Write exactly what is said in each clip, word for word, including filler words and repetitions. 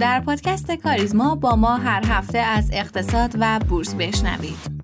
در پادکست کاریزما با ما هر هفته از اقتصاد و بورس بشنوید.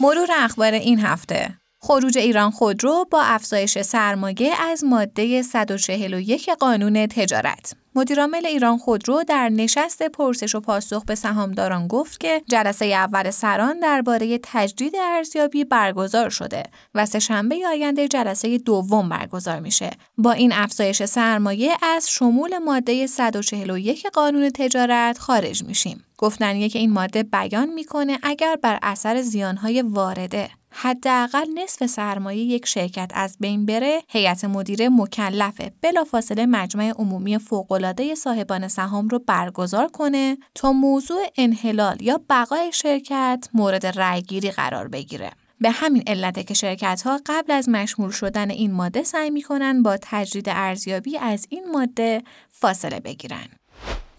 مرور اخبار این هفته: خروج ایران خودرو با افزایش سرمایه از ماده صد و چهل و یک قانون تجارت. مدیرعامل ایران خودرو در نشست پرسش و پاسخ به سهامداران گفت که جلسه اول سران درباره تجدید ارزیابی برگزار شده و سه‌شنبه آینده جلسه دوم برگزار میشه. با این افزایش سرمایه از شمول ماده صد و چهل و یک قانون تجارت خارج میشیم. گفتنیه که این ماده بیان میکنه اگر بر اثر زیانهای وارده حداقل نصف سرمایه یک شرکت از بین بره، هیئت مدیره مکلفه بلافاصله مجمع عمومی فوق‌العاده صاحبان سهام رو برگزار کنه تا موضوع انحلال یا بقای شرکت مورد رأیگیری قرار بگیره. به همین علته که شرکت‌ها قبل از مشمول شدن این ماده سعی می‌کنن با تجدید ارزیابی از این ماده فاصله بگیرن.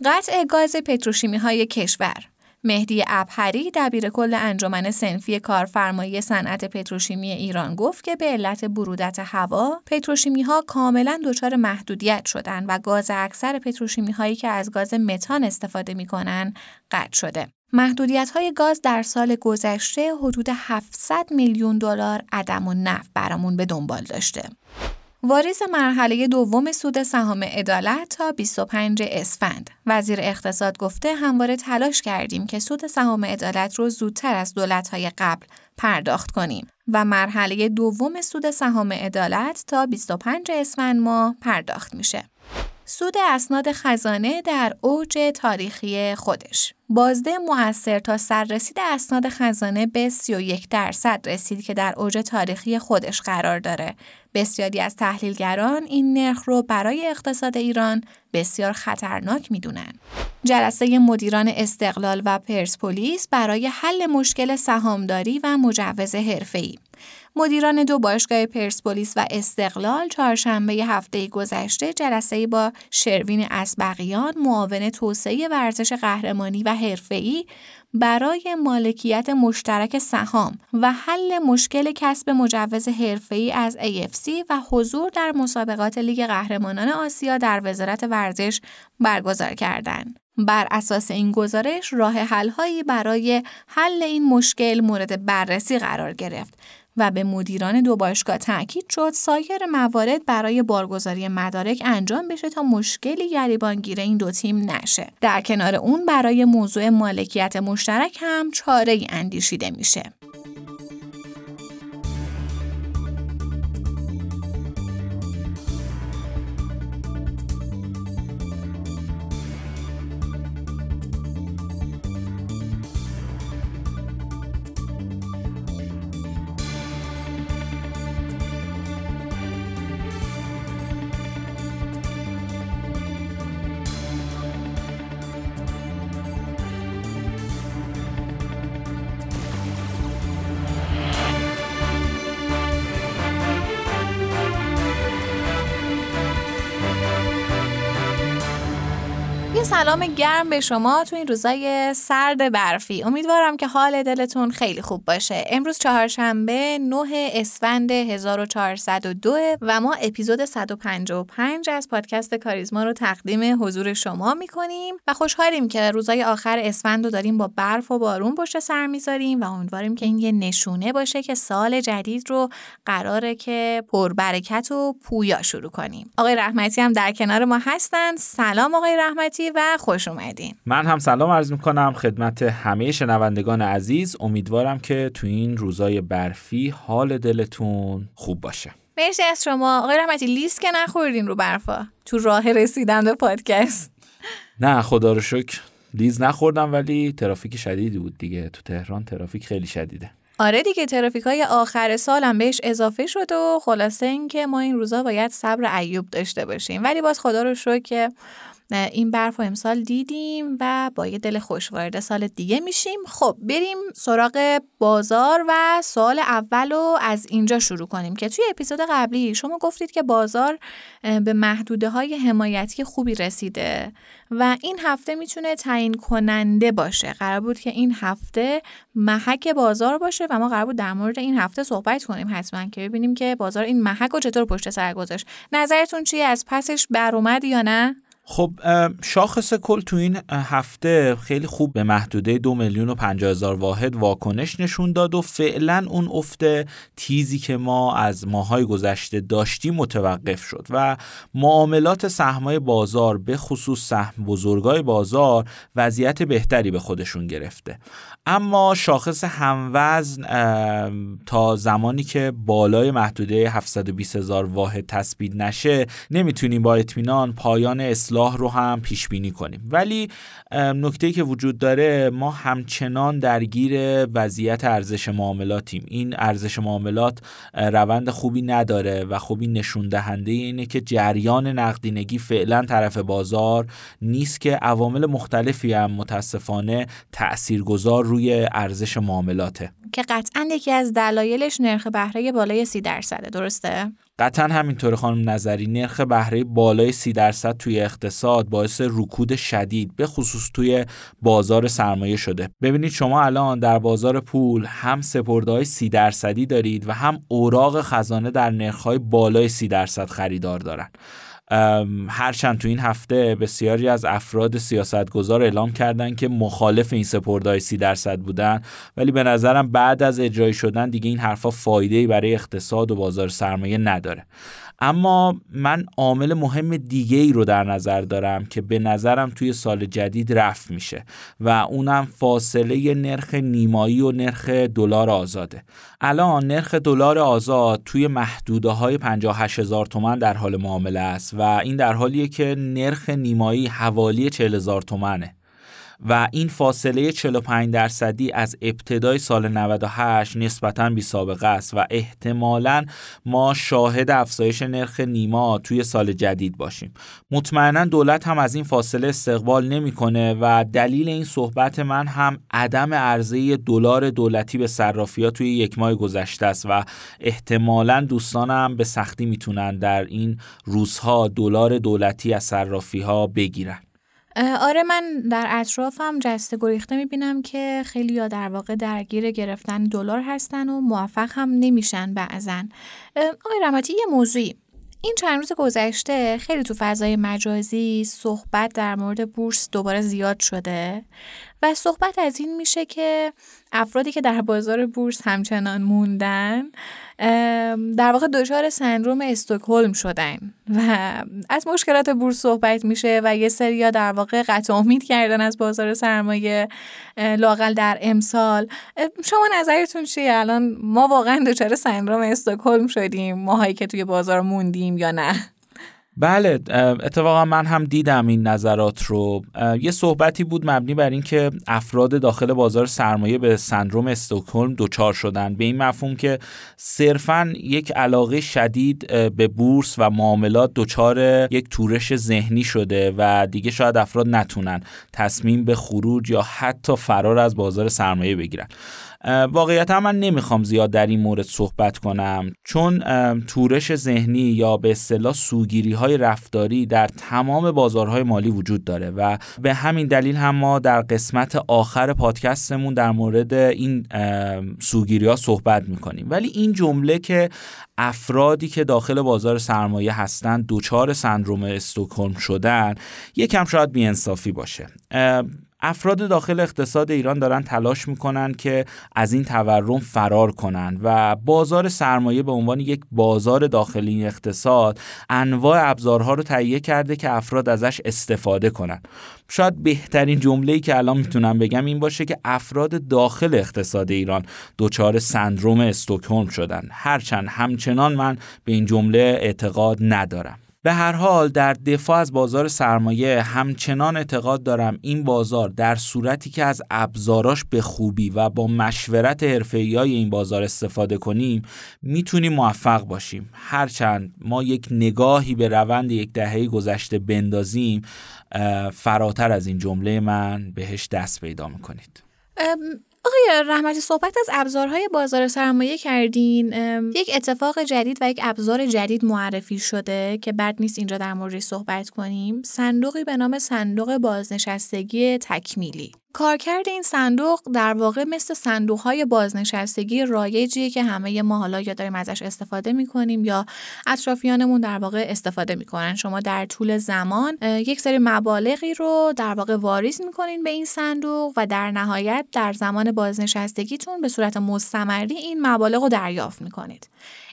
قطع گاز پتروشیمی‌های کشور. مهدی آبهری دبیرکل انجمن صنفی کارفرمایی صنعت پتروشیمی ایران گفت که به علت برودت هوا پتروشیمی‌ها کاملاً دچار محدودیت شدند و گاز اکثر پتروشیمی‌هایی که از گاز متان استفاده می‌کنند قطع شده. محدودیت‌های گاز در سال گذشته حدود هفتصد میلیون دلار عدم النفع برامون به دنبال داشته. واریز مرحله دوم سود سهام عدالت تا بیست و پنجم اسفند. وزیر اقتصاد گفته همواره تلاش کردیم که سود سهام عدالت رو زودتر از دولت‌های قبل پرداخت کنیم و مرحله دوم سود سهام عدالت تا بیست و پنجم اسفند ماه پرداخت میشه. سود اسناد خزانه در اوج تاریخی خودش. بازده مؤثر تا سررسید اسناد خزانه به سی و یک درصد رسید که در اوج تاریخی خودش قرار داره. بسیاری از تحلیلگران این نرخ رو برای اقتصاد ایران بسیار خطرناک میدونن. جلسه مدیران استقلال و پرسپولیس برای حل مشکل سهامداری و مجوز حرفه‌ای. مدیران دو باشگاه پرسپولیس و استقلال چهارشنبه هفته گذشته جلسه‌ای با شروین اسبقیان معاون توسعه ورزش قهرمانی و حرفه‌ای برای مالکیت مشترک سهام و حل مشکل کسب مجوز حرفه‌ای از ای اف سی و حضور در مسابقات لیگ قهرمانان آسیا در وزارت ورزش برگزار کردند. بر اساس این گزارش راه حل‌هایی برای حل این مشکل مورد بررسی قرار گرفت و به مدیران دو باشگاه تأکید شد سایر موارد برای بارگذاری مدارک انجام بشه تا مشکلی گریبانگیر این دو تیم نشه. در کنار اون برای موضوع مالکیت مشترک هم چاره‌ای اندیشیده میشه. سلام گرم به شما تو این روزای سرد برفی. امیدوارم که حال دلتون خیلی خوب باشه. امروز چهارشنبه نهم اسفند هزار و چهارصد و دو و ما اپیزود صد و پنجاه و پنج از پادکست کاریزما رو تقدیم حضور شما می‌کنیم و خوشحالیم که روزای آخر اسفند رو داریم با برف و بارون پشت سر می‌ذاریم و امیدواریم که این یه نشونه باشه که سال جدید رو قراره که پربرکت و پویا شروع کنیم. آقای رحمتی هم در کنار ما هستن. سلام آقای رحمتی و خوش اومدین. من هم سلام عرض میکنم خدمت همه شنوندگان عزیز. امیدوارم که تو این روزای برفی حال دلتون خوب باشه. مرسی از شما. آقای رحمتی لیست که نخوردین رو برفا تو راه رسیدن به پادکست؟ نه خدا رو شکر لیز نخوردم، ولی ترافیک شدیدی بود دیگه. تو تهران ترافیک خیلی شدیده. آره دیگه، ترافیکای آخر سال هم بهش اضافه شد و خلاصه این که ما این روزا باید صبر ایوب داشته باشیم، ولی باز خدا رو شکر که این برف و امسال دیدیم و با یه دل خوش وارد سال دیگه میشیم. خب بریم سراغ بازار و سال اول رو از اینجا شروع کنیم که توی اپیزود قبلی شما گفتید که بازار به محدوده های حمایتی خوبی رسیده و این هفته میتونه تعیین کننده باشه. قرار بود که این هفته محک بازار باشه و ما قرار بود در مورد این هفته صحبت کنیم حتما که ببینیم که بازار این محک رو چطور پشت سر گذاشت. نظرتون چیه؟ از پسش برآمد یا نه؟ خب شاخص کل تو این هفته خیلی خوب به محدوده دو میلیون و پنجاه هزار واحد واکنش نشون داد و فعلا اون افت تیزی که ما از ماهای گذشته داشتیم متوقف شد و معاملات سهمای بازار به خصوص سهم بزرگای بازار وضعیت بهتری به خودشون گرفته. اما شاخص هموزن تا زمانی که بالای محدوده هفتصد و بیست هزار واحد تثبیت نشه نمیتونیم با اطمینان پایان اصلاح رو هم پیش بینی کنیم، ولی نکته‌ای که وجود داره ما همچنان درگیر وضعیت ارزش معاملاتیم. این ارزش معاملات روند خوبی نداره و خوبی نشون دهنده اینه که جریان نقدینگی فعلا طرف بازار نیست که عوامل مختلفی هم متاسفانه تاثیرگذار روی ارزش معاملاته که قطعاً یکی از دلایلش نرخ بهره بالای سی درصد. درسته؟ قطعاً همینطور خانم نظری. نرخ بهره بالای سی درصد توی اقتصاد باعث رکود شدید به خصوص توی بازار سرمایه شده. ببینید شما الان در بازار پول هم سپرده‌های سی درصدی دارید و هم اوراق خزانه در نرخ‌های بالای سی درصد خریدار دارن. هرچند تو این هفته بسیاری از افراد سیاستگزار اعلام کردن که مخالف این سپرده‌های سی درصد بودن، ولی به نظرم بعد از اجرایی شدن دیگه این حرفا فایده‌ای برای اقتصاد و بازار سرمایه نداره. اما من عامل مهم دیگه ای رو در نظر دارم که به نظرم توی سال جدید رفع میشه و اونم فاصله نرخ نیمایی و نرخ دلار آزاده. الان نرخ دلار آزاد توی محدوده های پنجاه و هشت هزار تومان در حال معامله است و این در حالیه که نرخ نیمایی حوالی چهل هزار تومانه و این فاصله چهل و پنج درصدی از ابتدای سال نود و هشت نسبتاً بی سابقه است و احتمالاً ما شاهد افزایش نرخ نیما توی سال جدید باشیم. مطمئناً دولت هم از این فاصله استقبال نمی‌کنه و دلیل این صحبت من هم عدم عرضه دلار دولتی به صرافی‌ها توی یک ماه گذشته است و احتمالاً دوستانم به سختی میتونن در این روزها دلار دولتی از صرافی‌ها بگیرن. آره، من در اطرافم جسته گریخته میبینم که خیلی یا در واقع درگیر گرفتن دلار هستن و موفق هم نمیشن بعضن. آقای رحمتی، یه موضوعی این چند روز گذشته خیلی تو فضای مجازی صحبت در مورد بورس دوباره زیاد شده و صحبت از این میشه که افرادی که در بازار بورس همچنان موندن در واقع دچار سندروم استکهلم شدن و از مشکلات بورس صحبت میشه و یه سریا در واقع قطع امید کردن از بازار سرمایه لااقل در امسال. شما نظرتون چیه؟ الان ما واقعا دچار سندروم استکهلم شدیم ماهایی که توی بازار موندیم یا نه؟ بله، اتفاقا من هم دیدم این نظرات رو. یه صحبتی بود مبنی بر این که افراد داخل بازار سرمایه به سندروم استکهلم دچار شدن، به این مفهوم که صرفاً یک علاقه شدید به بورس و معاملات دچار یک تورش ذهنی شده و دیگه شاید افراد نتونن تصمیم به خروج یا حتی فرار از بازار سرمایه بگیرن. واقعیت من نمیخوام زیاد در این مورد صحبت کنم چون تورش ذهنی یا به اصطلاح سوگیری های رفتاری در تمام بازارهای مالی وجود داره و به همین دلیل هم ما در قسمت آخر پادکستمون در مورد این سوگیری ها صحبت میکنیم. ولی این جمله که افرادی که داخل بازار سرمایه هستند دوچار سندروم استکهلم شدن یکم شاید بی‌انصافی باشه. افراد داخل اقتصاد ایران دارن تلاش میکنن که از این تورم فرار کنن و بازار سرمایه به عنوان یک بازار داخلی اقتصاد انواع ابزارها رو تهیه کرده که افراد ازش استفاده کنن. شاید بهترین جمله‌ای که الان میتونم بگم این باشه که افراد داخل اقتصاد ایران دچار سندروم استکهلم شدن، هرچند همچنان من به این جمله اعتقاد ندارم. به هر حال در دفاع از بازار سرمایه همچنان اعتقاد دارم این بازار در صورتی که از ابزاراش به خوبی و با مشورت حرفه‌ای‌های این بازار استفاده کنیم میتونیم موفق باشیم. هرچند ما یک نگاهی به روند یک دهه گذشته بندازیم فراتر از این جمله من بهش دست پیدا میکنید. آقای رحمتی صحبت از ابزارهای بازار سرمایه کردین. یک اتفاق جدید و یک ابزار جدید معرفی شده که بد نیست اینجا در موردش صحبت کنیم. صندوقی به نام صندوق بازنشستگی تکمیلی. کارکرد این صندوق در واقع مثل صندوق‌های بازنشستگی رایجیه که همه ما حالا یا داریم ازش استفاده می‌کنیم یا اطرافیانمون در واقع استفاده می‌کنن. شما در طول زمان یک سری مبالغی رو در واقع واریز می‌کنین به این صندوق و در نهایت در زمان بازنشستگیتون به صورت مستمری این مبالغ رو دریافت می‌کنید.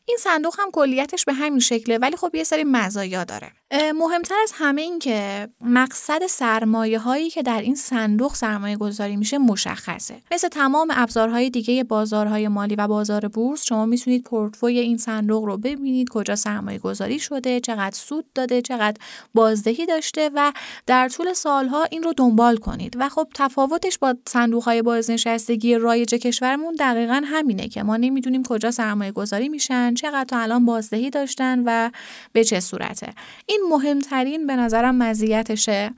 این صندوق هم کلیتش به همین شکله، ولی خب یه سری مزایا داره. مهمتر از همه این که مقصد سرمایه هایی که در این صندوق سرمایه گذاری میشه مشخصه. مثل تمام ابزارهای دیگه بازارهای مالی و بازار بورس شما میتونید پورتفوی این صندوق رو ببینید، کجا سرمایه گذاری شده، چقدر سود داده، چقدر بازدهی داشته و در طول سالها این رو دنبال کنید. و خب تفاوتش با صندوق های بازنشستگی رایج کشورمون دقیقاً همینه که ما نمیدونیم کجا سرمایه گذاری میشن، چقدر تا الان بازدهی داشتن و به چه صورته. این مهمترین به نظرم مزیتشه.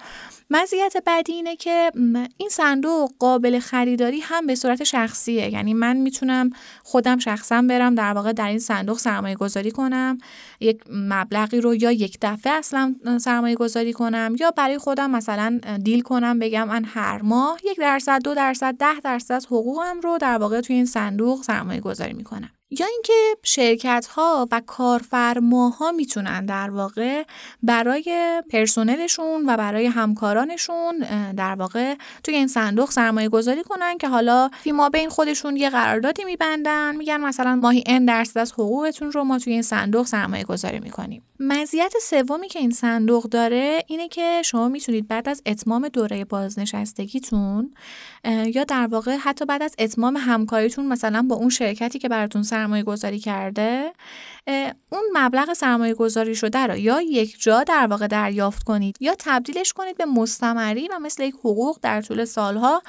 مزیت بعدی اینه که این صندوق قابل خریداری هم به صورت شخصیه، یعنی من میتونم خودم شخصا برم در واقع در این صندوق سرمایه گذاری کنم، یک مبلغی رو یا یک دفعه اصلا سرمایه گذاری کنم یا برای خودم مثلا دیل کنم بگم من هر ماه یک درصد، دو درصد، ده درصد حقوقم رو در واقع توی این صندوق سرمایه گذاری میکنم. یا اینکه شرکت‌ها و کارفرماها میتونن در واقع برای پرسنلشون و برای همکارانشون در واقع توی این صندوق سرمایه گذاری کنن که حالا فیما بین خودشون یه قراردادی میبندن، میگن مثلا ماهی این درصد از حقوقتون رو ما توی این صندوق سرمایه گذاری میکنیم. مزیت سومی که این صندوق داره اینه که شما میتونید بعد از اتمام دوره بازنشستگیتون یا در واقع حتی بعد از اتمام همکاریتون مثلا با اون شرکتی که براتون سرمایه گذاری کرده اون مبلغ سرمایه گذاری شده رو یا یک جا در واقع دریافت کنید یا تبدیلش کنید به مستمری و مثل یک حقوق در طول سالها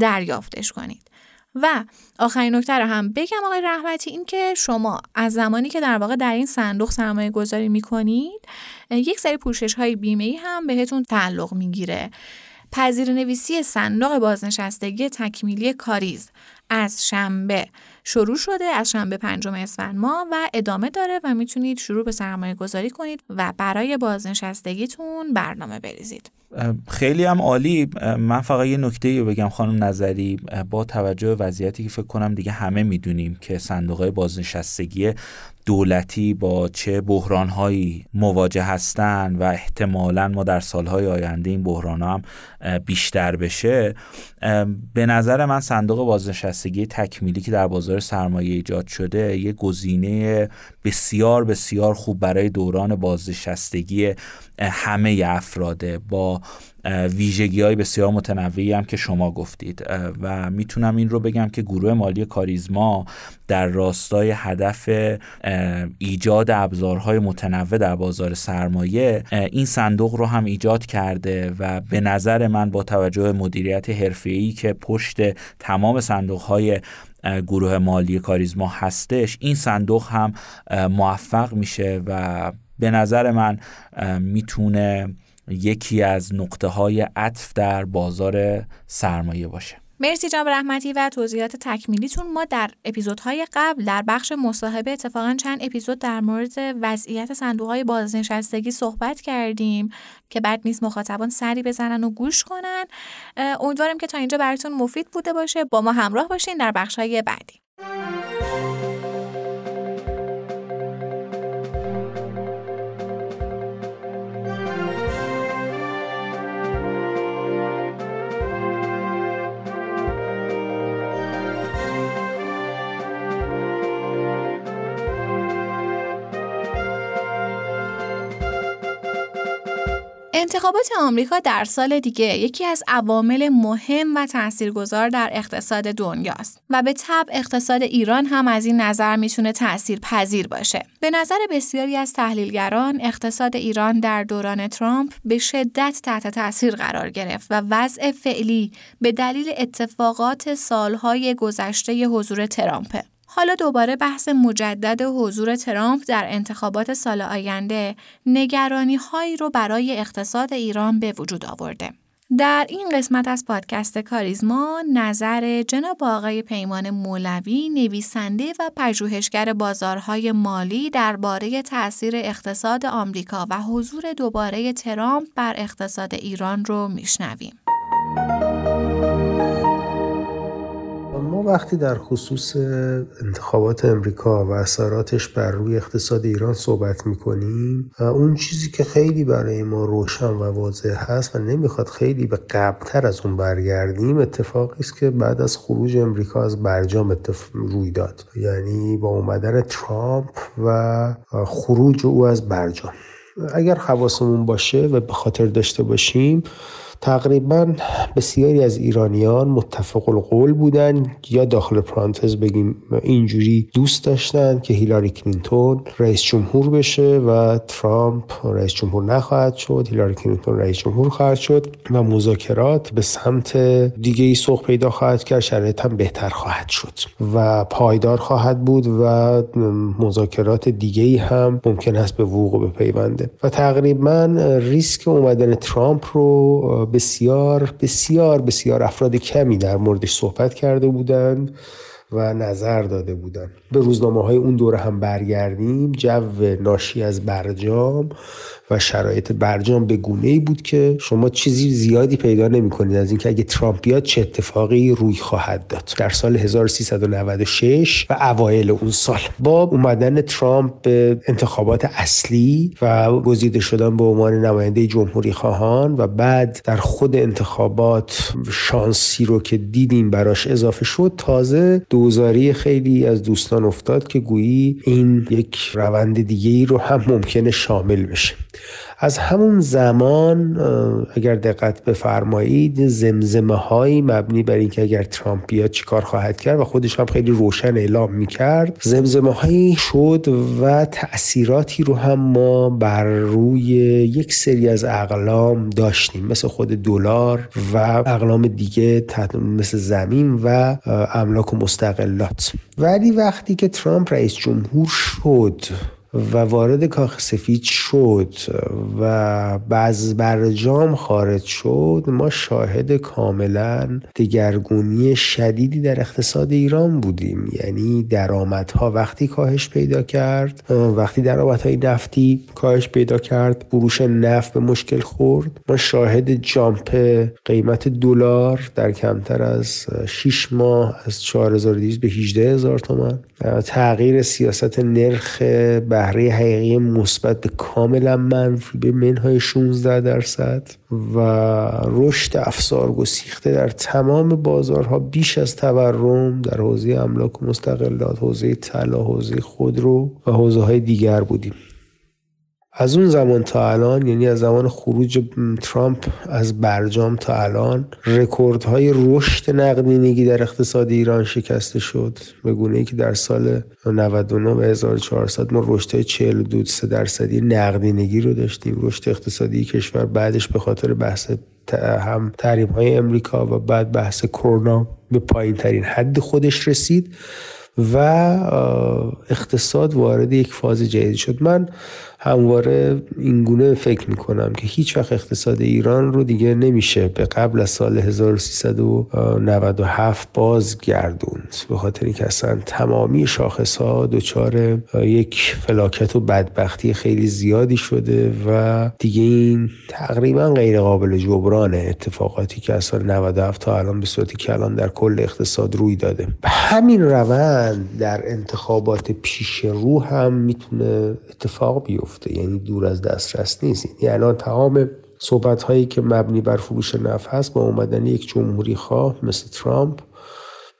دریافتش کنید. و آخرین نکته رو هم بگم آقای رحمتی، این که شما از زمانی که در واقع در این صندوق سرمایه گذاری میکنید یک سری پوشش های بیمه‌ای هم بهتون تعلق میگیره. پذیرنویسی صندوق بازنشستگی تکمیلی کاریز از شنبه شروع شده، از شنبه پنجم اسفند ماه و ادامه داره و میتونید شروع به سرمایه گذاری کنید و برای بازنشستگیتون برنامه بریزید. خیلی هم عالی. من فقط یه نکته رو بگم خانم نظری، با توجه به وضعیتی که فکر کنم دیگه همه میدونیم که صندوق‌های بازنشستگی دولتی با چه بحران‌هایی مواجه هستن و احتمالاً ما در سال‌های آینده این بحران‌ها هم بیشتر بشه، به نظر من صندوق بازنشستگی تکمیلی که در بازار سرمایه ایجاد شده یه گزینه بسیار بسیار خوب برای دوران بازنشستگی همه افراده، با ویژگی‌های بسیار متنوعی هم که شما گفتید. و میتونم این رو بگم که گروه مالی کاریزما در راستای هدف ایجاد ابزارهای متنوع در بازار سرمایه این صندوق رو هم ایجاد کرده و به نظر من با توجه به مدیریت حرفه‌ای که پشت تمام صندوق‌های گروه مالی کاریزما هستش این صندوق هم موفق میشه و به نظر من میتونه یکی از نقطه‌های عطف در بازار سرمایه باشه. مرسی جناب رحمتی و توضیحات تکمیلیتون. ما در اپیزودهای قبل در بخش مصاحبه اتفاقا چند اپیزود در مورد وضعیت صندوق‌های بازنشستگی صحبت کردیم که بد نیست مخاطبان سری بزنن و گوش کنن. امیدوارم که تا اینجا براتون مفید بوده باشه. با ما همراه باشین در بخش‌های بعدی. انتخابات آمریکا در سال دیگه یکی از عوامل مهم و تاثیرگذار در اقتصاد دنیاست و به طبع اقتصاد ایران هم از این نظر میتونه تاثیرپذیر باشه. به نظر بسیاری از تحلیلگران اقتصاد ایران در دوران ترامپ به شدت تحت تاثیر قرار گرفت و وضع فعلی به دلیل اتفاقات سالهای گذشته حضور ترامپه. حالا دوباره بحث مجدد حضور ترامپ در انتخابات سال آینده نگرانی هایی رو برای اقتصاد ایران به وجود آورده. در این قسمت از پادکست کاریزما نظر جناب آقای پیمان مولوی، نویسنده و پژوهشگر بازارهای مالی، درباره تأثیر اقتصاد آمریکا و حضور دوباره ترامپ بر اقتصاد ایران رو میشنویم. ما وقتی در خصوص انتخابات امریکا و اثراتش بر روی اقتصاد ایران صحبت میکنیم، اون چیزی که خیلی برای ما روشن و واضح هست و نمیخواد خیلی به قبلتر از اون برگردیم، اتفاقی است که بعد از خروج امریکا از برجام اتف... روی داد، یعنی با اومدن ترامپ و خروج او از برجام. اگر حواسمون باشه و به خاطر داشته باشیم، تقریباً بسیاری از ایرانیان متفق القول بودن، یا داخل پرانتز بگیم اینجوری دوست داشتن که هیلاری کلینتون رئیس جمهور بشه و ترامپ رئیس جمهور نخواهد شد، هیلاری کلینتون رئیس جمهور خواهد شد و مذاکرات به سمت دیگه ای سوق پیدا خواهد کرد، شرایط هم بهتر خواهد شد و پایدار خواهد بود و مذاکرات دیگه ای هم ممکن است به وقوع بپیونده. و تقریباً ریسک اومدن ترامپ رو بسیار بسیار بسیار افراد کمی در موردش صحبت کرده بودند و نظر داده بودند. به روزنامه‌های اون دوره هم برگردیم، جو ناشی از برجام و شرایط برجام به گونه‌ای بود که شما چیزی زیادی پیدا نمی‌کنید از اینکه اگه ترامپ بیاد چه اتفاقی روی خواهد داد. در سال هزار و سیصد و نود و شش و اوایل اون سال با اومدن ترامپ به انتخابات اصلی و گزیده شدن به عنوان نماینده جمهوری خواهان و بعد در خود انتخابات شانسی رو که دیدیم براش اضافه شد، تازه دوزاری خیلی از دوستان افتاد که گویی این یک روند دیگه‌ای رو هم ممکنه شامل بشه. از همون زمان اگر دقت بفرمایید، زمزمه هایی مبنی بر اینکه اگر ترامپ بیاد چیکار خواهد کرد و خودش هم خیلی روشن اعلام میکرد، زمزمه هایی شد و تأثیراتی رو هم ما بر روی یک سری از اقلام داشتیم، مثل خود دلار و اقلام دیگه مثل زمین و املاک و مستقلات. ولی وقتی که ترامپ رئیس جمهور شد و وارد کاخ سفید شد و باز برجام خارج شد، ما شاهد کاملا دگرگونی شدیدی در اقتصاد ایران بودیم. یعنی درآمدها وقتی کاهش پیدا کرد، وقتی درآمدهای نفتی کاهش پیدا کرد، فروش نفت به مشکل خورد، ما شاهد جامپ قیمت دلار در کمتر از شش ماه از چهار هزار و دویست به هجده هزار تومان، تغییر سیاست نرخ بهره حقیقی مثبت به کاملا منفی به منهای شانزده درصد و رشد افسارگسیخته در تمام بازارها بیش از تورم در حوزه املاک و مستقلات، حوزه طلا، حوزه خودرو و حوزه های دیگر بودیم. از اون زمان تا الان، یعنی از زمان خروج ترامپ از برجام تا الان، رکوردهای رشد نقدینگی در اقتصاد ایران شکسته شد، به گونه‌ای که در سال نود و نه و هزار و چهارصد ما رشدهای چهل و دو درصدی نقدینگی رو داشتیم. رشد اقتصادی کشور بعدش به خاطر بحث هم تحریم‌های امریکا و بعد بحث کرونا به پایین‌ترین حد خودش رسید و اقتصاد وارد یک فاز جدید شد. من همواره اینگونه فکر میکنم که هیچ وقت اقتصاد ایران رو دیگه نمیشه به قبل از سال هزار و سیصد و نود و هفت بازگردوند، به خاطر اینکه اصلا تمامی شاخص‌ها دچار یک فلاکت و بدبختی خیلی زیادی شده و دیگه این تقریبا غیر قابل جبرانه، اتفاقاتی که از سال نود و هفت تا الان به صورت کلان در کل اقتصاد روی داده. به همین روند در انتخابات پیش رو هم میتونه اتفاق بیفته، یعنی دور از دسترس نیست. یعنی الان تمام صحبت هایی که مبنی بر فروش نفت هست، با اومدن یک جمهوری خواه مثل ترامپ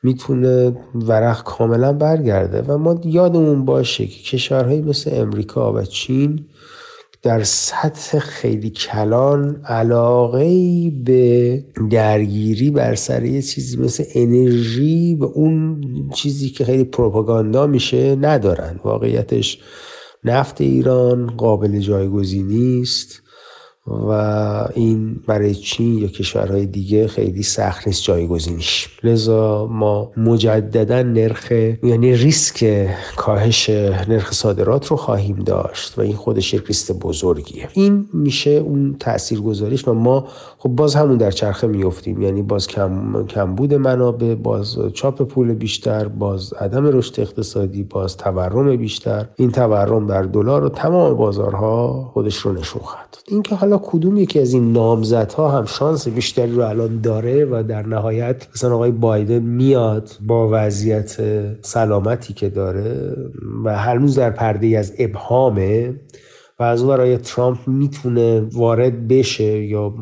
میتونه ورق کاملا برگرده. و ما یادمون باشه که کشورهایی مثل امریکا و چین در سطح خیلی کلان علاقه‌ای به درگیری بر سر یه چیزی مثل انرژی به اون چیزی که خیلی پروپاگاندا میشه ندارن. واقعیتش نفت ایران قابل جایگزینی است و این برای چین یا کشورهای دیگه خیلی سخت نیست جایگزینیش. لذا ما مجددا نرخ یعنی ریسک کاهش نرخ صادرات رو خواهیم داشت و این خودش یک ریسک بزرگیه. این میشه اون تاثیرگذاریش و ما خب باز همون در چرخه میافتیم، یعنی باز کم کمبود منابع، باز چاپ پول بیشتر، باز عدم رشد اقتصادی، باز تورم بیشتر. این تورم در دلار و تمام بازارها خودش رو نشون خواهد داد. این که حالا کدوم یکی از این نامزدها هم شانس بیشتری رو الان داره و در نهایت مثلا آقای بایدن میاد با وضعیت سلامتی که داره و هنوز در پرده‌ای از ابهامه و از اون برای ترامپ میتونه وارد بشه یا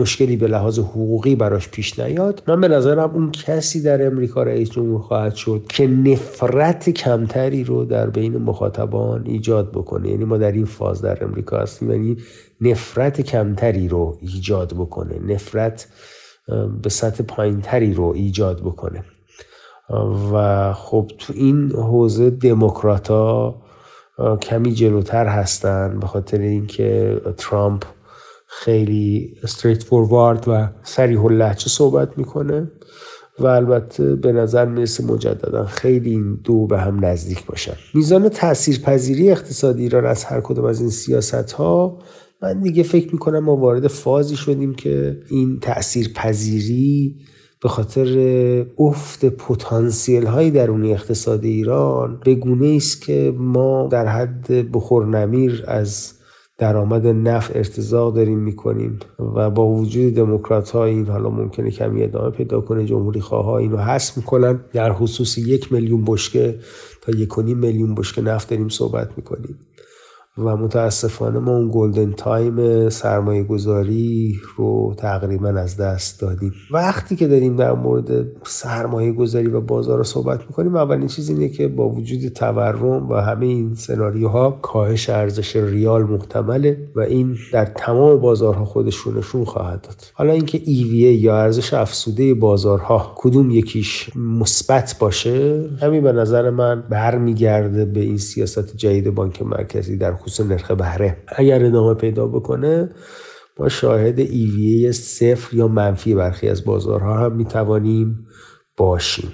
مشکلی به لحاظ حقوقی براش پیش نیاد، من به نظرم اون کسی در امریکا رئیس جمهور خواهد شد که نفرت کمتری رو در بین مخاطبان ایجاد بکنه. یعنی ما در این فاز در امریکا هستیم، یعنی نفرت کمتری رو ایجاد بکنه، نفرت به سطح پایینتری رو ایجاد بکنه. و خب تو این حوزه دموکرات‌ها کمی جلوتر هستن به خاطر اینکه ترامپ خیلی استریت فوروارد و صریح اللهجه صحبت میکنه و البته به نظر میرسه مجددا خیلی این دو به هم نزدیک باشن. میزان تاثیرپذیری اقتصادی ایران از هر کدوم از این سیاست‌ها، من دیگه فکر میکنم ما وارد فازی شدیم که این تاثیرپذیری به خاطر افت پتانسیل های درونی اقتصاد ایران به گونه است که ما در حد بخور نمیر از درآمد نفت ارتضاع داریم میکنیم و با وجود دموکرات ها این حالا ممکنه کمی ادامه پیدا کنه، جمهوری خواه ها اینو حذف میکنن. در خصوص یک میلیون بشکه تا یک و نیم میلیون بشکه نفت داریم صحبت میکنیم و متاسفانه ما اون گلدن تایم سرمایه گذاری رو تقریبا از دست دادیم. وقتی که داریم در مورد سرمایه گذاری و بازار رو صحبت میکنیم، اولین چیز اینه که با وجود تورم و همه این سناریوها کاهش ارزش ریال محتمله و این در تمام بازارها خودش رو نشون خواهد داد. حالا اینکه ای وی ای یا ارزش افزوده بازارها کدوم یکیش مثبت باشه، همین به نظر من برمیگرده به این سیاست جدید بانک مرکزی در خصوص نرخ بهره. اگر ادامه پیدا بکنه، ما شاهد ای وی ای صفر یا منفی برخی از بازارها هم میتوانیم باشیم.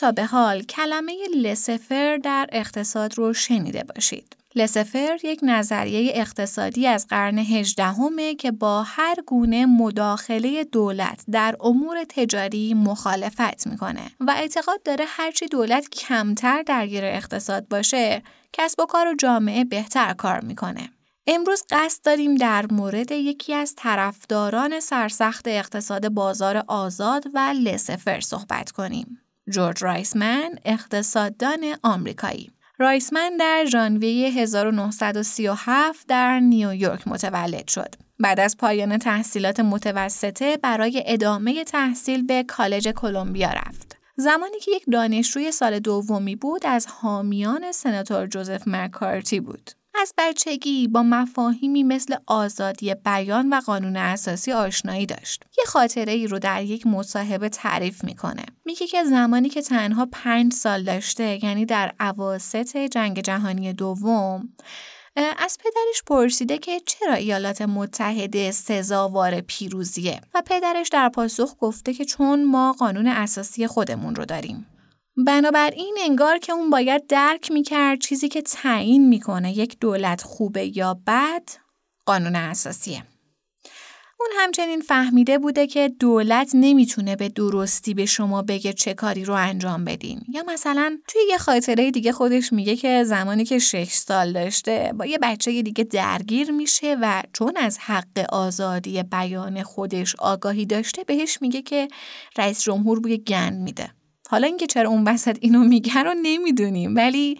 تا به حال کلمه لسفر در اقتصاد رو شنیده باشید. لسفر یک نظریه اقتصادی از قرن هجدهمه که با هر گونه مداخله دولت در امور تجاری مخالفت میکنه و اعتقاد داره هرچی دولت کمتر درگیر اقتصاد باشه، کسب و کار و جامعه بهتر کار میکنه. امروز قصد داریم در مورد یکی از طرفداران سرسخت اقتصاد بازار آزاد و لسفر صحبت کنیم. جورج رایسمن، اقتصاددان آمریکایی. رایسمن در ژانویه هزار و نهصد و سی و هفت در نیویورک متولد شد. بعد از پایان تحصیلات متوسطه برای ادامه تحصیل به کالج کلمبیا رفت. زمانی که یک دانشجوی سال دومی بود، از حامیان سناتور جوزف مکارتی بود. از بچگی با مفاهیمی مثل آزادی بیان و قانون اساسی آشنایی داشت. یه خاطره ای رو در یک مصاحبه تعریف میکنه. میگه که زمانی که تنها پنج سال داشته، یعنی در اواسط جنگ جهانی دوم، از پدرش پرسیده که چرا ایالات متحده سزاوار پیروزیه و پدرش در پاسخ گفته که چون ما قانون اساسی خودمون رو داریم. بنابراین انگار که اون باید درک میکرد چیزی که تعیین میکنه یک دولت خوبه یا بد قانون اساسیه. اون همچنین فهمیده بوده که دولت نمیتونه به درستی به شما بگه چه کاری رو انجام بدین. یا مثلا توی یه خاطره دیگه خودش میگه که زمانی که شش سال داشته با یه بچه دیگه درگیر میشه و چون از حق آزادی بیان خودش آگاهی داشته بهش میگه که رئیس جمهور بوی گند میده. حالا اینکه چرا اون وسط اینو میگه رو نمیدونیم، ولی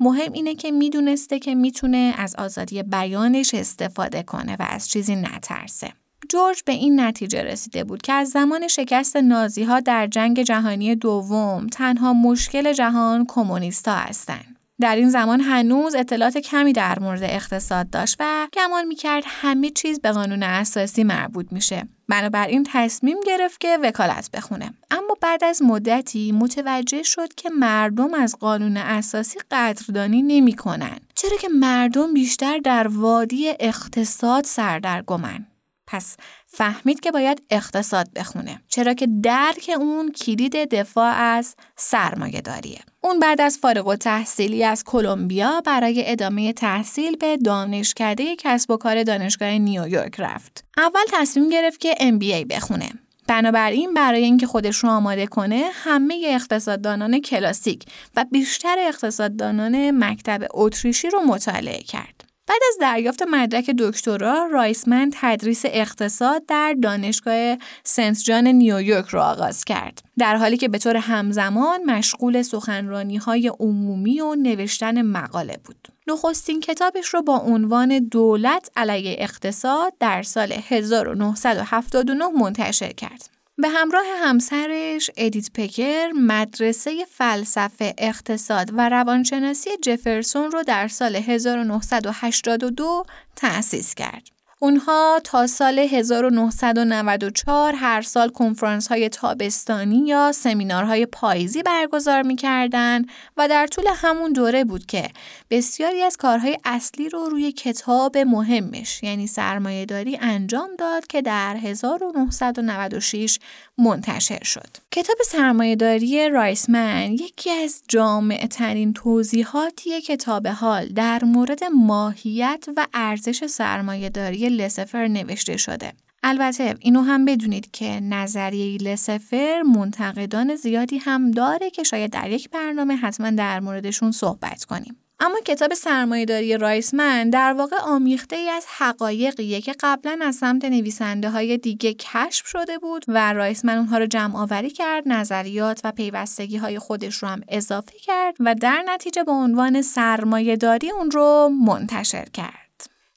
مهم اینه که میدونسته که میتونه از آزادی بیانش استفاده کنه و از چیزی نترسه. جورج به این نتیجه رسیده بود که از زمان شکست نازی‌ها در جنگ جهانی دوم تنها مشکل جهان کمونیست‌ها هستند. در این زمان هنوز اطلاعات کمی در مورد اقتصاد داشت و گمان می‌کرد همه چیز به قانون اساسی مربوط میشه. بنابراین تصمیم گرفت که وکالت بخونه. اما بعد از مدتی متوجه شد که مردم از قانون اساسی قدردانی نمی‌کنن. چرا که مردم بیشتر در وادی اقتصاد سردرگمن. پس فهمید که باید اقتصاد بخونه، چرا که درک اون کلید دفاع از سرمایه داریه. اون بعد از فارغ التحصیلی از کلمبیا برای ادامه تحصیل به دانشکده کسب و کار دانشگاه نیویورک رفت. اول تصمیم گرفت که ام بی ای بخونه. بنابراین برای اینکه خودش رو آماده کنه همه اقتصاددانان کلاسیک و بیشتر اقتصاددانان مکتب اتریشی رو مطالعه کرد. بعد از دریافت مدرک دکترا، رایسمن تدریس اقتصاد در دانشگاه سنت جان نیویورک را آغاز کرد، در حالی که به طور همزمان مشغول سخنرانی‌های عمومی و نوشتن مقاله بود. نخستین کتابش را با عنوان دولت علیه اقتصاد در سال هزار و نهصد و هفتاد و نه منتشر کرد. به همراه همسرش ادیت پکر مدرسه فلسفه اقتصاد و روانشناسی جفرسون رو در سال هزار و نهصد و هشتاد و دو تأسیس کرد. اونها تا سال هزار و نهصد و نود و چهار هر سال کنفرانس‌های تابستانی یا سمینارهای پاییزی برگزار می‌کردند و در طول همون دوره بود که بسیاری از کارهای اصلی رو روی کتاب مهمش یعنی سرمایه‌داری انجام داد که در هزار و نهصد و نود و شش منتشر شد. کتاب سرمایه‌داری رایسمن یکی از جامع‌ترین توضیحاتیه که تا به حال در مورد ماهیت و ارزش سرمایه‌داری لسفر نوشته شده. البته اینو هم بدونید که نظریه لسفر منتقدان زیادی هم داره که شاید در یک برنامه حتما در موردشون صحبت کنیم. اما کتاب سرمایه‌داری رایسمن در واقع آمیخته‌ای از حقایقیه که قبلا از سمت نویسنده‌های دیگه کشف شده بود و رایسمن اونها رو جمع‌آوری کرد، نظریات و پیوستگی‌های خودش رو هم اضافه کرد و در نتیجه با عنوان سرمایه‌داری اون رو منتشر کرد.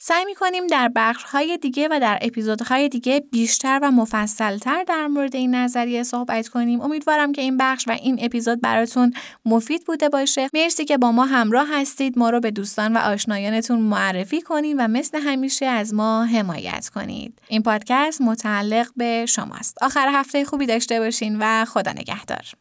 سعی می‌کنیم در بخش‌های دیگه و در اپیزودهای دیگه بیشتر و مفصل‌تر در مورد این نظریه صحبت کنیم. امیدوارم که این بخش و این اپیزود براتون مفید بوده باشه. مرسی که با ما همراه هستید. ما رو به دوستان و آشنایانتون معرفی کنید و مثل همیشه از ما حمایت کنید. این پادکست متعلق به شماست. آخر هفته خوبی داشته باشین و خدا نگهدار.